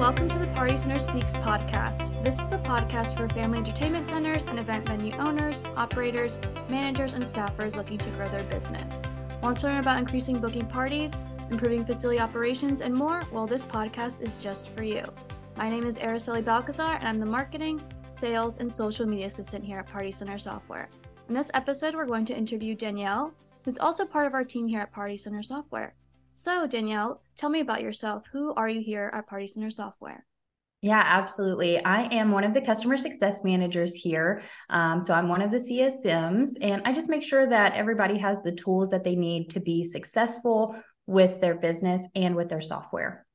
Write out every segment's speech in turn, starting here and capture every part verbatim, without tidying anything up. welcome to the Party Center Speaks podcast. This is the podcast for family entertainment centers and event venue owners, operators, managers, and staffers looking to grow their business. Want to learn about increasing booking parties, improving facility operations, and more? Well, this podcast is just for you. My name is Araceli Balcazar, and I'm the marketing, sales, and social media assistant here at Party Center Software. In this episode, we're going to interview Danielle, who's also part of our team here at Party Center Software. So Danielle, tell me about yourself. Who are you here at Party Center Software? Yeah, absolutely. I am one of the customer success managers here. Um, so I'm one of the C S Ms, and I just make sure that everybody has the tools that they need to be successful with their business and with their software.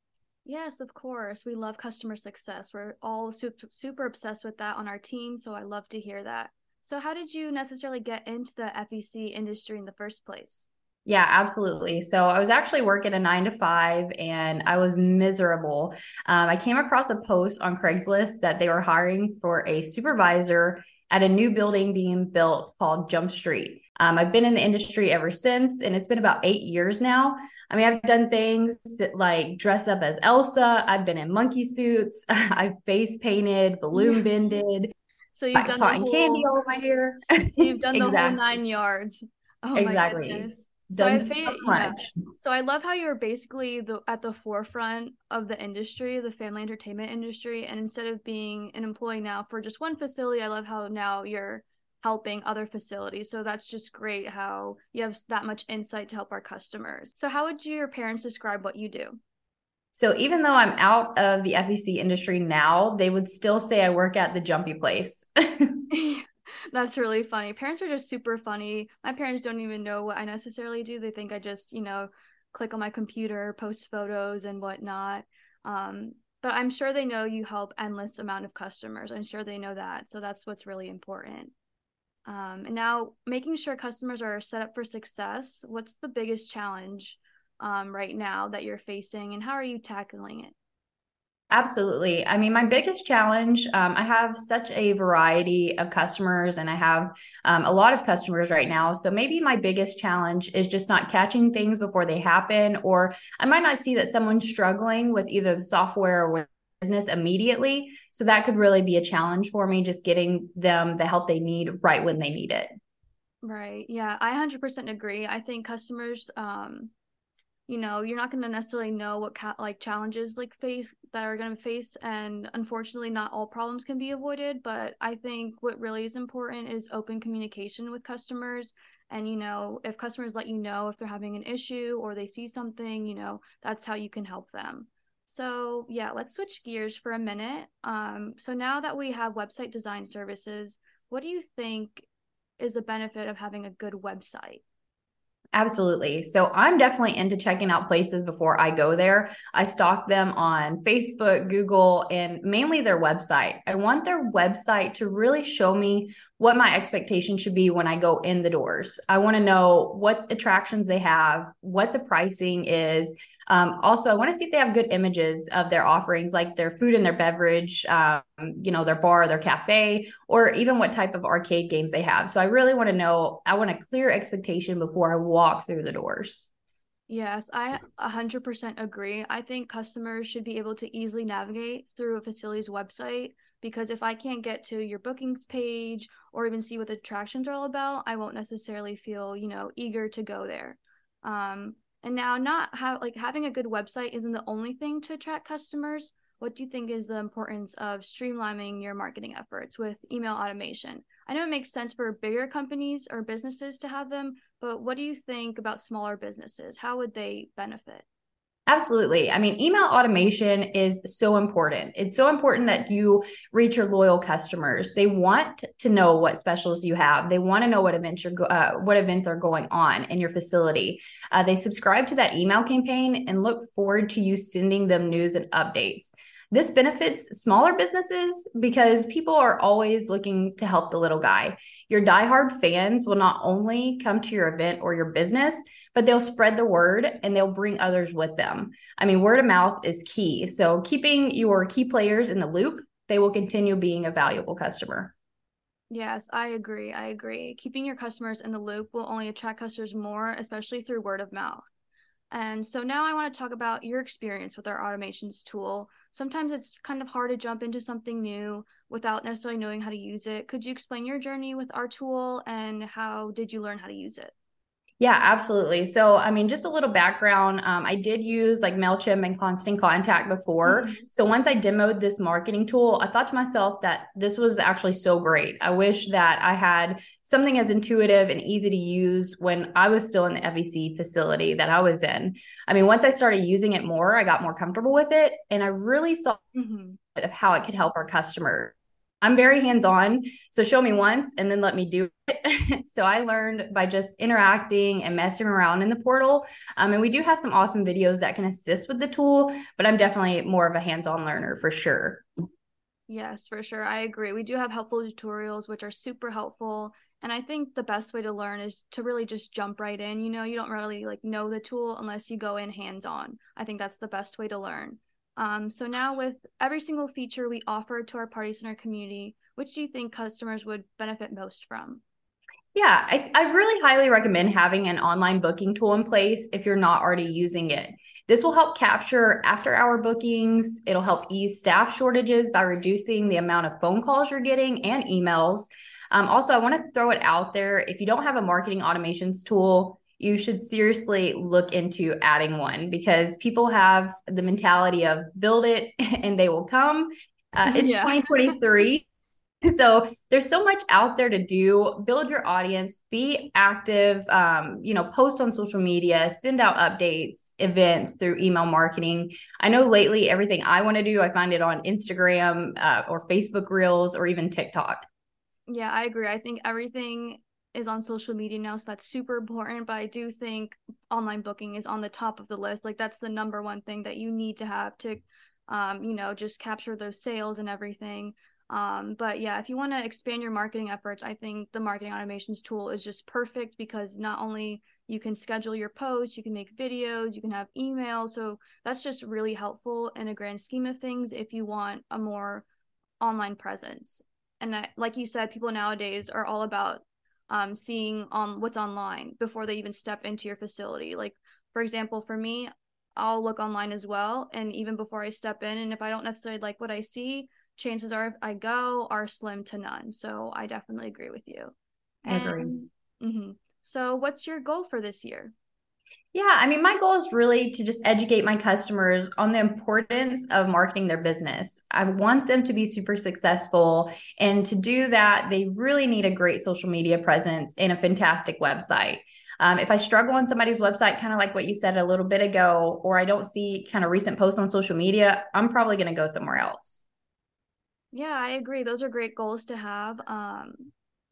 Yes, of course. We love customer success. We're all super, super obsessed with that on our team. So I love to hear that. So how did you necessarily get into the F E C industry in the first place? Yeah, absolutely. So I was actually working a nine to five and I was miserable. Um, I came across a post on Craigslist that they were hiring for a supervisor at a new building being built called Jump Street. Um, I've been in the industry ever since, and it's been about eight years now. I mean, I've done things that, like dress up as Elsa. I've been in monkey suits. I've face painted, balloon bended. So you've done cotton the whole, candy all my hair. You've done the exactly. whole nine yards. Oh, exactly. My goodness. Done so, I so, much. Yeah. So I love how you're basically the, at the forefront of the industry, the family entertainment industry. And instead of being an employee now for just one facility, I love how now you're helping other facilities. So that's just great how you have that much insight to help our customers. So how would your parents describe what you do? So even though I'm out of the F E C industry now, they would still say I work at the jumpy place. That's really funny. Parents are just super funny. My parents don't even know what I necessarily do. They think I just, you know, click on my computer, post photos and whatnot. Um, but I'm sure they know you help endless amount of customers. I'm sure they know that. So that's what's really important. Um, and now making sure customers are set up for success. What's the biggest challenge um, right now that you're facing, and how are you tackling it? Absolutely. I mean, my biggest challenge, um, I have such a variety of customers, and I have um, a lot of customers right now. So maybe my biggest challenge is just not catching things before they happen, or I might not see that someone's struggling with either the software or with business immediately. So that could really be a challenge for me, just getting them the help they need right when they need it. Right. Yeah, I one hundred percent agree. I think customers, um, you know, you're not going to necessarily know what ca- like challenges like face that are going to face. And unfortunately, not all problems can be avoided. But I think what really is important is open communication with customers. And, you know, if customers let you know if they're having an issue or they see something, you know, that's how you can help them. So, yeah, let's switch gears for a minute. Um, so now that we have website design services, what do you think is the benefit of having a good website? Absolutely. So I'm definitely into checking out places before I go there. I stalk them on Facebook, Google, and mainly their website. I want their website to really show me what my expectation should be when I go in the doors. I want to know what attractions they have, what the pricing is. Um, also, I want to see if they have good images of their offerings, like their food and their beverage, um, you know, their bar, their cafe, or even what type of arcade games they have. So I really want to know, I want a clear expectation before I walk through the doors. Yes, I one hundred percent agree. I think customers should be able to easily navigate through a facility's website, because if I can't get to your bookings page or even see what the attractions are all about, I won't necessarily feel, you know, eager to go there. Um, and now not have like having a good website isn't the only thing to attract customers. What do you think is the importance of streamlining your marketing efforts with email automation? I know it makes sense for bigger companies or businesses to have them, but what do you think about smaller businesses? How would they benefit? Absolutely. I mean, email automation is so important. It's so important that you reach your loyal customers. They want to know what specials you have. They want to know what events you're go- uh, what events are going on in your facility. Uh, they subscribe to that email campaign and look forward to you sending them news and updates. This benefits smaller businesses because people are always looking to help the little guy. Your diehard fans will not only come to your event or your business, but they'll spread the word and they'll bring others with them. I mean, word of mouth is key. So keeping your key players in the loop, they will continue being a valuable customer. Yes, I agree. I agree. Keeping your customers in the loop will only attract customers more, especially through word of mouth. And so now I want to talk about your experience with our automations tool. Sometimes it's kind of hard to jump into something new without necessarily knowing how to use it. Could you explain your journey with our tool and how did you learn how to use it? Yeah, absolutely. So, I mean, just a little background. Um, I did use like MailChimp and Constant Contact before. Mm-hmm. So once I demoed this marketing tool, I thought to myself that this was actually so great. I wish that I had something as intuitive and easy to use when I was still in the F E C facility that I was in. I mean, once I started using it more, I got more comfortable with it. And I really saw mm-hmm. of how it could help our customers. I'm very hands-on, so show me once and then let me do it. So I learned by just interacting and messing around in the portal. Um, and we do have some awesome videos that can assist with the tool, but I'm definitely more of a hands-on learner for sure. Yes, for sure. I agree. We do have helpful tutorials, which are super helpful. And I think the best way to learn is to really just jump right in. You know, you don't really like know the tool unless you go in hands-on. I think that's the best way to learn. Um, so now with every single feature we offer to our Party Center community, which do you think customers would benefit most from? Yeah, I, I really highly recommend having an online booking tool in place if you're not already using it. This will help capture after-hour bookings. It'll help ease staff shortages by reducing the amount of phone calls you're getting and emails. Um, also, I want to throw it out there. If you don't have a marketing automations tool, you should seriously look into adding one because people have the mentality of build it and they will come. Uh, it's yeah. twenty twenty-three. So there's so much out there to do. Build your audience, be active, um, you know, post on social media, send out updates, events through email marketing. I know lately everything I want to do, I find it on Instagram uh, or Facebook Reels or even TikTok. Yeah, I agree. I think everything is on social media now, so that's super important, but I do think online booking is on the top of the list. Like that's the number one thing that you need to have to, um, you know, just capture those sales and everything. Um, but yeah, if you want to expand your marketing efforts, I think the marketing automations tool is just perfect because not only you can schedule your posts, you can make videos, you can have email. So that's just really helpful in a grand scheme of things if you want a more online presence. And that, like you said, people nowadays are all about Um, seeing um, what's online before they even step into your facility. Like, for example, for me, I'll look online as well. And even before I step in, and if I don't necessarily like what I see, chances are if I go are slim to none. So I definitely agree with you. I and, agree. Mm-hmm. So what's your goal for this year? Yeah, I mean, my goal is really to just educate my customers on the importance of marketing their business. I want them to be super successful. And to do that, they really need a great social media presence and a fantastic website. Um, if I struggle on somebody's website, kind of like what you said a little bit ago, or I don't see kind of recent posts on social media, I'm probably going to go somewhere else. Yeah, I agree. Those are great goals to have. Um,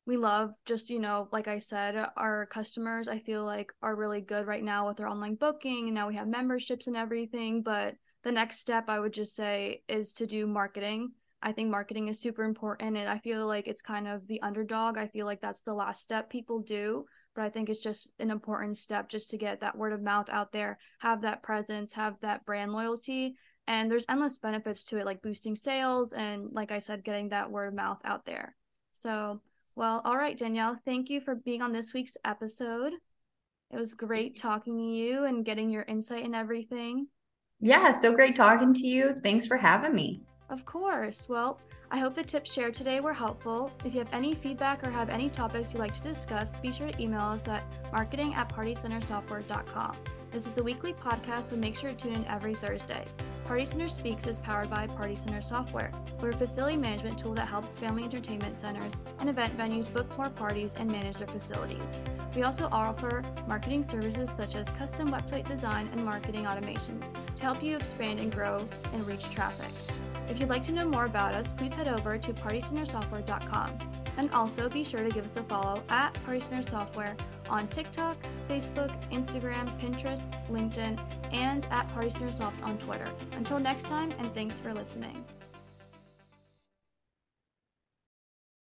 We love just, you know, like I said, our customers, I feel like are really good right now with their online booking and now we have memberships and everything. But the next step I would just say is to do marketing. I think marketing is super important and I feel like it's kind of the underdog. I feel like that's the last step people do, but I think it's just an important step just to get that word of mouth out there, have that presence, have that brand loyalty. And there's endless benefits to it, like boosting sales and, like I said, getting that word of mouth out there. So well, all right, Danielle, thank you for being on this week's episode. It was great talking to you and getting your insight and everything. Yeah, so great talking to you. Thanks for having me. Of course. Well, I hope the tips shared today were helpful. If you have any feedback or have any topics you'd like to discuss, be sure to email us at marketing at party center software dot com. This is a weekly podcast, so make sure to tune in every Thursday. Party Center Speaks is powered by Party Center Software. We're a facility management tool that helps family entertainment centers and event venues book more parties and manage their facilities. We also offer marketing services such as custom website design and marketing automations to help you expand and grow and reach traffic. If you'd like to know more about us, please head over to party center software dot com. And also be sure to give us a follow at Party Center Software on TikTok, Facebook, Instagram, Pinterest, LinkedIn, and at Party Center Soft on Twitter. Until next time, and thanks for listening.